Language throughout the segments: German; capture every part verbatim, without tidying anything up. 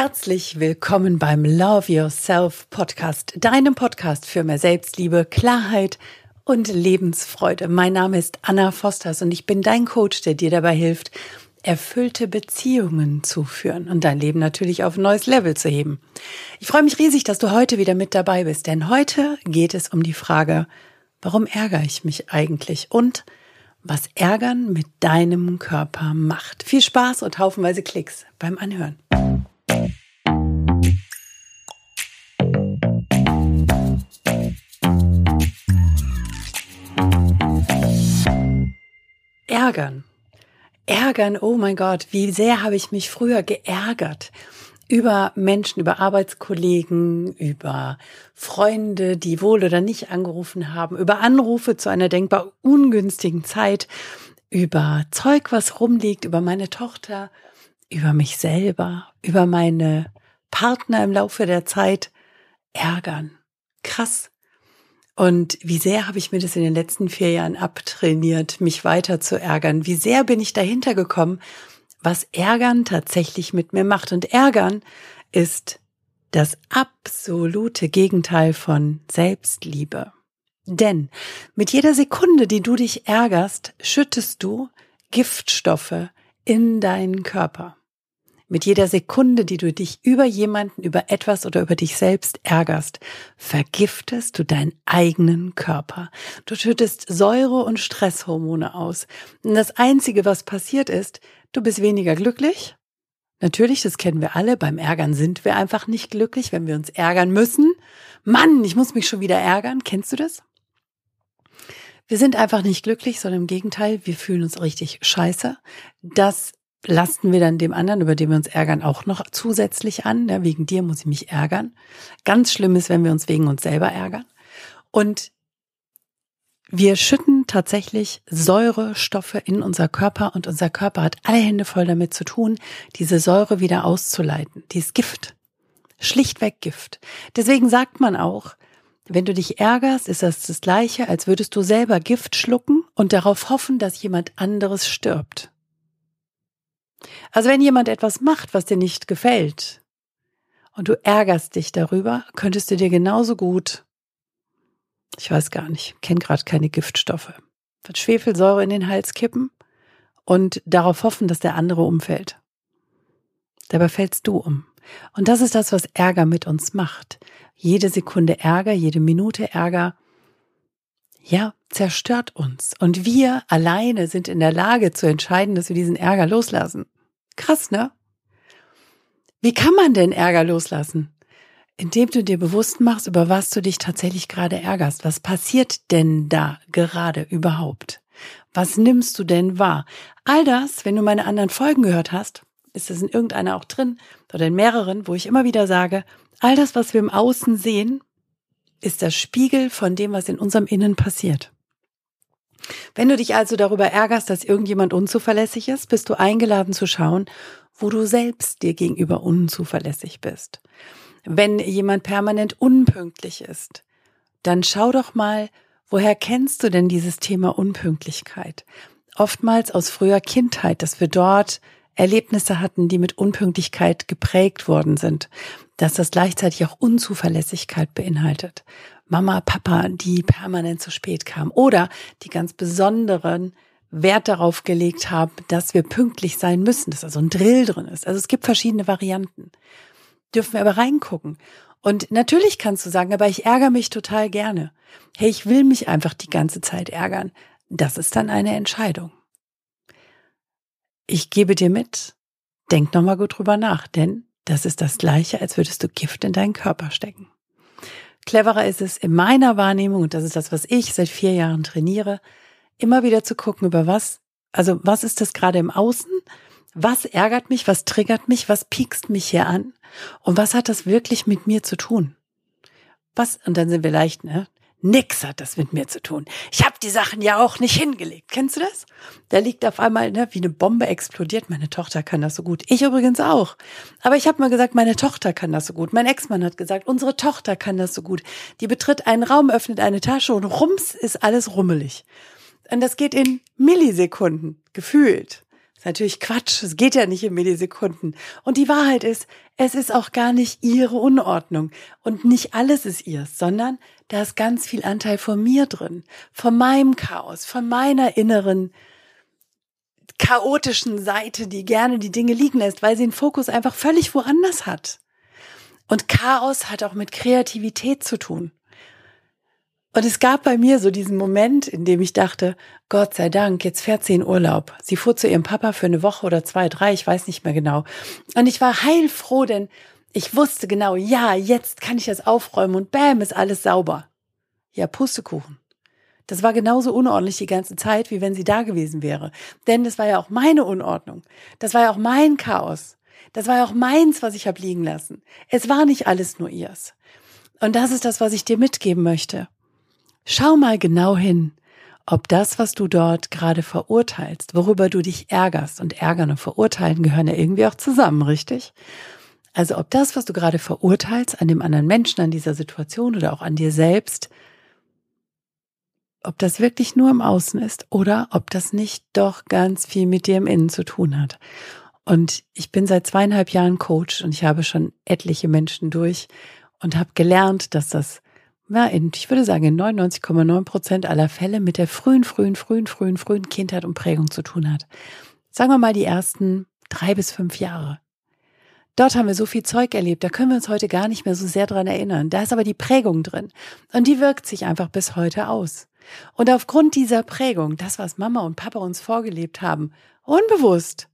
Herzlich willkommen beim Love Yourself Podcast, deinem Podcast für mehr Selbstliebe, Klarheit und Lebensfreude. Mein Name ist Anna Vosters und ich bin dein Coach, der dir dabei hilft, erfüllte Beziehungen zu führen und dein Leben natürlich auf ein neues Level zu heben. Ich freue mich riesig, dass du heute wieder mit dabei bist, denn heute geht es um die Frage, warum ärgere ich mich eigentlich und was Ärgern mit deinem Körper macht. Viel Spaß und haufenweise Klicks beim Anhören. Ärgern. Ärgern, oh mein Gott, wie sehr habe ich mich früher geärgert über Menschen, über Arbeitskollegen, über Freunde, die wohl oder nicht angerufen haben, über Anrufe zu einer denkbar ungünstigen Zeit, über Zeug, was rumliegt, über meine Tochter, über mich selber, über meine Partner im Laufe der Zeit. Ärgern. Krass. Und wie sehr habe ich mir das in den letzten vier Jahren abtrainiert, mich weiter zu ärgern. Wie sehr bin ich dahinter gekommen, was Ärgern tatsächlich mit mir macht. Und Ärgern ist das absolute Gegenteil von Selbstliebe. Denn mit jeder Sekunde, die du dich ärgerst, schüttest du Giftstoffe in deinen Körper. Mit jeder Sekunde, die du dich über jemanden, über etwas oder über dich selbst ärgerst, vergiftest du deinen eigenen Körper. Du schüttest Säure- und Stresshormone aus. Und das Einzige, was passiert ist, du bist weniger glücklich. Natürlich, das kennen wir alle. Beim Ärgern sind wir einfach nicht glücklich, wenn wir uns ärgern müssen. Mann, ich muss mich schon wieder ärgern. Kennst du das? Wir sind einfach nicht glücklich, sondern im Gegenteil, wir fühlen uns richtig scheiße. Das lasten wir dann dem anderen, über den wir uns ärgern, auch noch zusätzlich an. Ja, wegen dir muss ich mich ärgern. Ganz schlimm ist, wenn wir uns wegen uns selber ärgern. Und wir schütten tatsächlich Säurestoffe in unser Körper und unser Körper hat alle Hände voll damit zu tun, diese Säure wieder auszuleiten. Die ist Gift. Schlichtweg Gift. Deswegen sagt man auch, wenn du dich ärgerst, ist das das Gleiche, als würdest du selber Gift schlucken und darauf hoffen, dass jemand anderes stirbt. Also wenn jemand etwas macht, was dir nicht gefällt und du ärgerst dich darüber, könntest du dir genauso gut, ich weiß gar nicht, kenne gerade keine Giftstoffe, mit Schwefelsäure in den Hals kippen und darauf hoffen, dass der andere umfällt. Dabei fällst du um. Und das ist das, was Ärger mit uns macht. Jede Sekunde Ärger, jede Minute Ärger, ja, zerstört uns. Und wir alleine sind in der Lage zu entscheiden, dass wir diesen Ärger loslassen. Krass, ne? Wie kann man denn Ärger loslassen? Indem du dir bewusst machst, über was du dich tatsächlich gerade ärgerst. Was passiert denn da gerade überhaupt? Was nimmst du denn wahr? All das, wenn du meine anderen Folgen gehört hast, ist es in irgendeiner auch drin oder in mehreren, wo ich immer wieder sage, all das, was wir im Außen sehen, ist der Spiegel von dem, was in unserem Innen passiert. Wenn du dich also darüber ärgerst, dass irgendjemand unzuverlässig ist, bist du eingeladen zu schauen, wo du selbst dir gegenüber unzuverlässig bist. Wenn jemand permanent unpünktlich ist, dann schau doch mal, woher kennst du denn dieses Thema Unpünktlichkeit? Oftmals aus früher Kindheit, dass wir dort Erlebnisse hatten, die mit Unpünktlichkeit geprägt worden sind, dass das gleichzeitig auch Unzuverlässigkeit beinhaltet. Mama, Papa, die permanent zu spät kamen oder die ganz besonderen Wert darauf gelegt haben, dass wir pünktlich sein müssen, dass da so ein Drill drin ist. Also es gibt verschiedene Varianten. Dürfen wir aber reingucken. Und natürlich kannst du sagen, aber ich ärgere mich total gerne. Hey, ich will mich einfach die ganze Zeit ärgern. Das ist dann eine Entscheidung. Ich gebe dir mit, denk nochmal gut drüber nach, denn das ist das Gleiche, als würdest du Gift in deinen Körper stecken. Cleverer ist es in meiner Wahrnehmung, und das ist das, was ich seit vier Jahren trainiere, immer wieder zu gucken, über was, also was ist das gerade im Außen? Was ärgert mich? Was triggert mich? Was piekst mich hier an? Und was hat das wirklich mit mir zu tun? Was? Und dann sind wir leicht, ne? Nix hat das mit mir zu tun. Ich habe die Sachen ja auch nicht hingelegt. Kennst du das? Da liegt auf einmal, ne, wie eine Bombe explodiert. Meine Tochter kann das so gut. Ich übrigens auch. Aber ich habe mal gesagt, meine Tochter kann das so gut. Mein Ex-Mann hat gesagt, unsere Tochter kann das so gut. Die betritt einen Raum, öffnet eine Tasche und rums ist alles rummelig. Und das geht in Millisekunden, gefühlt. Das ist natürlich Quatsch, es geht ja nicht in Millisekunden. Und die Wahrheit ist, es ist auch gar nicht ihre Unordnung und nicht alles ist ihrs, sondern da ist ganz viel Anteil von mir drin, von meinem Chaos, von meiner inneren chaotischen Seite, die gerne die Dinge liegen lässt, weil sie den Fokus einfach völlig woanders hat. Und Chaos hat auch mit Kreativität zu tun. Und es gab bei mir so diesen Moment, in dem ich dachte, Gott sei Dank, jetzt fährt sie in Urlaub. Sie fuhr zu ihrem Papa für eine Woche oder zwei, drei, ich weiß nicht mehr genau. Und ich war heilfroh, denn ich wusste genau, ja, jetzt kann ich das aufräumen und bäm, ist alles sauber. Ja, Pustekuchen. Das war genauso unordentlich die ganze Zeit, wie wenn sie da gewesen wäre. Denn das war ja auch meine Unordnung. Das war ja auch mein Chaos. Das war ja auch meins, was ich habe liegen lassen. Es war nicht alles nur ihrs. Und das ist das, was ich dir mitgeben möchte. Schau mal genau hin, ob das, was du dort gerade verurteilst, worüber du dich ärgerst, und Ärgern und Verurteilen gehören ja irgendwie auch zusammen, richtig? Also ob das, was du gerade verurteilst, an dem anderen Menschen, an dieser Situation oder auch an dir selbst, ob das wirklich nur im Außen ist oder ob das nicht doch ganz viel mit dir im Innen zu tun hat. Und ich bin seit zweieinhalb Jahren Coach und ich habe schon etliche Menschen durch und habe gelernt, dass das Ja, in, ich würde sagen, in neunundneunzig Komma neun Prozent aller Fälle mit der frühen, frühen, frühen, frühen, frühen Kindheit und Prägung zu tun hat. Sagen wir mal die ersten drei bis fünf Jahre. Dort haben wir so viel Zeug erlebt, da können wir uns heute gar nicht mehr so sehr dran erinnern. Da ist aber die Prägung drin und die wirkt sich einfach bis heute aus. Und aufgrund dieser Prägung, das, was Mama und Papa uns vorgelebt haben, unbewusst,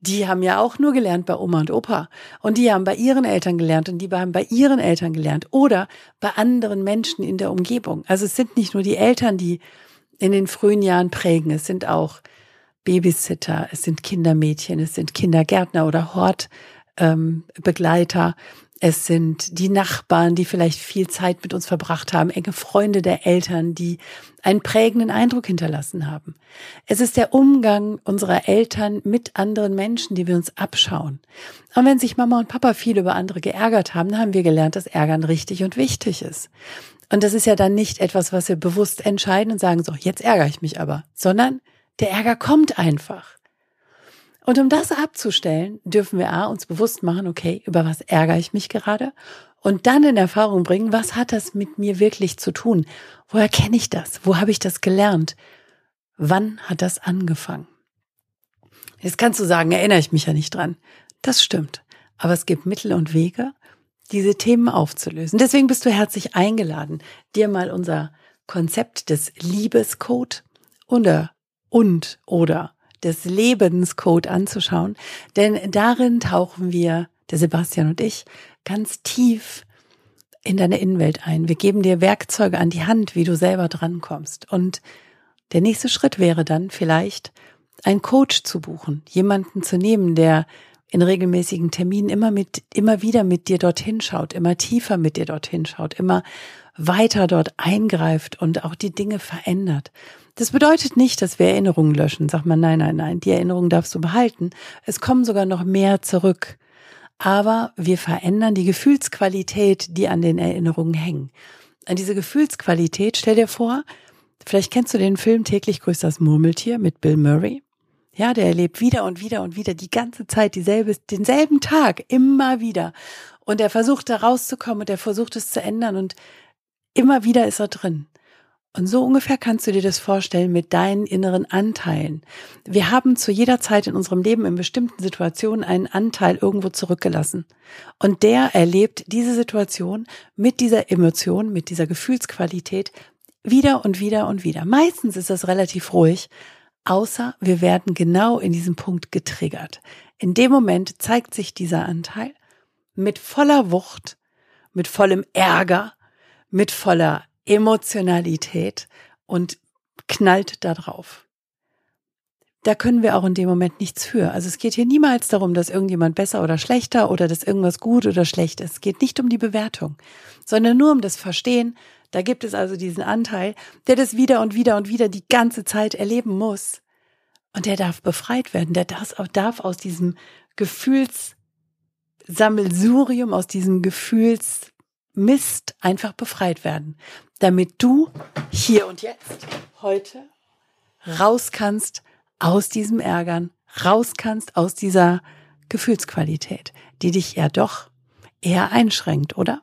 die haben ja auch nur gelernt bei Oma und Opa und die haben bei ihren Eltern gelernt und die haben bei ihren Eltern gelernt oder bei anderen Menschen in der Umgebung. Also es sind nicht nur die Eltern, die in den frühen Jahren prägen, es sind auch Babysitter, es sind Kindermädchen, es sind Kindergärtner oder Hortbegleiter, ähm, es sind die Nachbarn, die vielleicht viel Zeit mit uns verbracht haben, enge Freunde der Eltern, die einen prägenden Eindruck hinterlassen haben. Es ist der Umgang unserer Eltern mit anderen Menschen, die wir uns abschauen. Und wenn sich Mama und Papa viel über andere geärgert haben, dann haben wir gelernt, dass Ärgern richtig und wichtig ist. Und das ist ja dann nicht etwas, was wir bewusst entscheiden und sagen, so, jetzt ärgere ich mich aber, sondern der Ärger kommt einfach. Und um das abzustellen, dürfen wir A, uns bewusst machen, okay, über was ärgere ich mich gerade? Und dann in Erfahrung bringen, was hat das mit mir wirklich zu tun? Woher kenne ich das? Wo habe ich das gelernt? Wann hat das angefangen? Jetzt kannst du sagen, erinnere ich mich ja nicht dran. Das stimmt. Aber es gibt Mittel und Wege, diese Themen aufzulösen. Deswegen bist du herzlich eingeladen, dir mal unser Konzept des Liebescode oder und oder des Lebenscode anzuschauen, denn darin tauchen wir, der Sebastian und ich, ganz tief in deine Innenwelt ein. Wir geben dir Werkzeuge an die Hand, wie du selber drankommst. Und der nächste Schritt wäre dann vielleicht, einen Coach zu buchen, jemanden zu nehmen, der in regelmäßigen Terminen immer mit, immer wieder mit dir dorthin schaut, immer tiefer mit dir dorthin schaut, immer weiter dort eingreift und auch die Dinge verändert. Das bedeutet nicht, dass wir Erinnerungen löschen. Sag mal, nein, nein, nein, die Erinnerung darfst du behalten. Es kommen sogar noch mehr zurück. Aber wir verändern die Gefühlsqualität, die an den Erinnerungen hängen. An diese Gefühlsqualität, stell dir vor, vielleicht kennst du den Film Täglich grüßt das Murmeltier mit Bill Murray. Ja, der erlebt wieder und wieder und wieder die ganze Zeit dieselbe, denselben Tag, immer wieder. Und er versucht da rauszukommen und er versucht es zu ändern und immer wieder ist er drin. Und so ungefähr kannst du dir das vorstellen mit deinen inneren Anteilen. Wir haben zu jeder Zeit in unserem Leben in bestimmten Situationen einen Anteil irgendwo zurückgelassen. Und der erlebt diese Situation mit dieser Emotion, mit dieser Gefühlsqualität wieder und wieder und wieder. Meistens ist das relativ ruhig. Außer wir werden genau in diesem Punkt getriggert. In dem Moment zeigt sich dieser Anteil mit voller Wucht, mit vollem Ärger, mit voller Emotionalität und knallt da drauf. Da können wir auch in dem Moment nichts für. Also es geht hier niemals darum, dass irgendjemand besser oder schlechter oder dass irgendwas gut oder schlecht ist. Es geht nicht um die Bewertung, sondern nur um das Verstehen. Da gibt es also diesen Anteil, der das wieder und wieder und wieder die ganze Zeit erleben muss. Und der darf befreit werden. Der darf aus diesem Gefühlssammelsurium, aus diesem Gefühls Mist einfach befreit werden, damit du hier und jetzt, heute, raus kannst aus diesem Ärgern, raus kannst aus dieser Gefühlsqualität, die dich ja doch eher einschränkt, oder?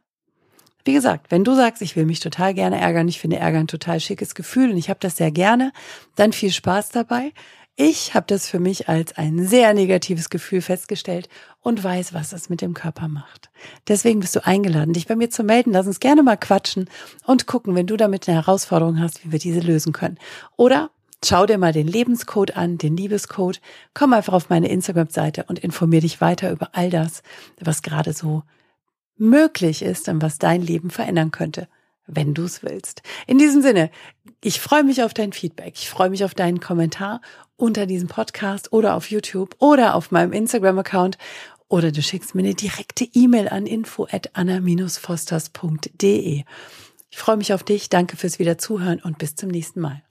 Wie gesagt, wenn du sagst, ich will mich total gerne ärgern, ich finde Ärger ein total schickes Gefühl und ich habe das sehr gerne, dann viel Spaß dabei. Ich habe das für mich als ein sehr negatives Gefühl festgestellt und weiß, was das mit dem Körper macht. Deswegen bist du eingeladen, dich bei mir zu melden. Lass uns gerne mal quatschen und gucken, wenn du damit eine Herausforderung hast, wie wir diese lösen können. Oder schau dir mal den Lebenscode an, den Liebescode. Komm einfach auf meine Instagram-Seite und informier dich weiter über all das, was gerade so möglich ist und was dein Leben verändern könnte, wenn du es willst. In diesem Sinne, ich freue mich auf dein Feedback, ich freue mich auf deinen Kommentar unter diesem Podcast oder auf YouTube oder auf meinem Instagram-Account oder du schickst mir eine direkte E-Mail an info at anna dash fosters punkt de. Ich freue mich auf dich, danke fürs Wiederzuhören und bis zum nächsten Mal.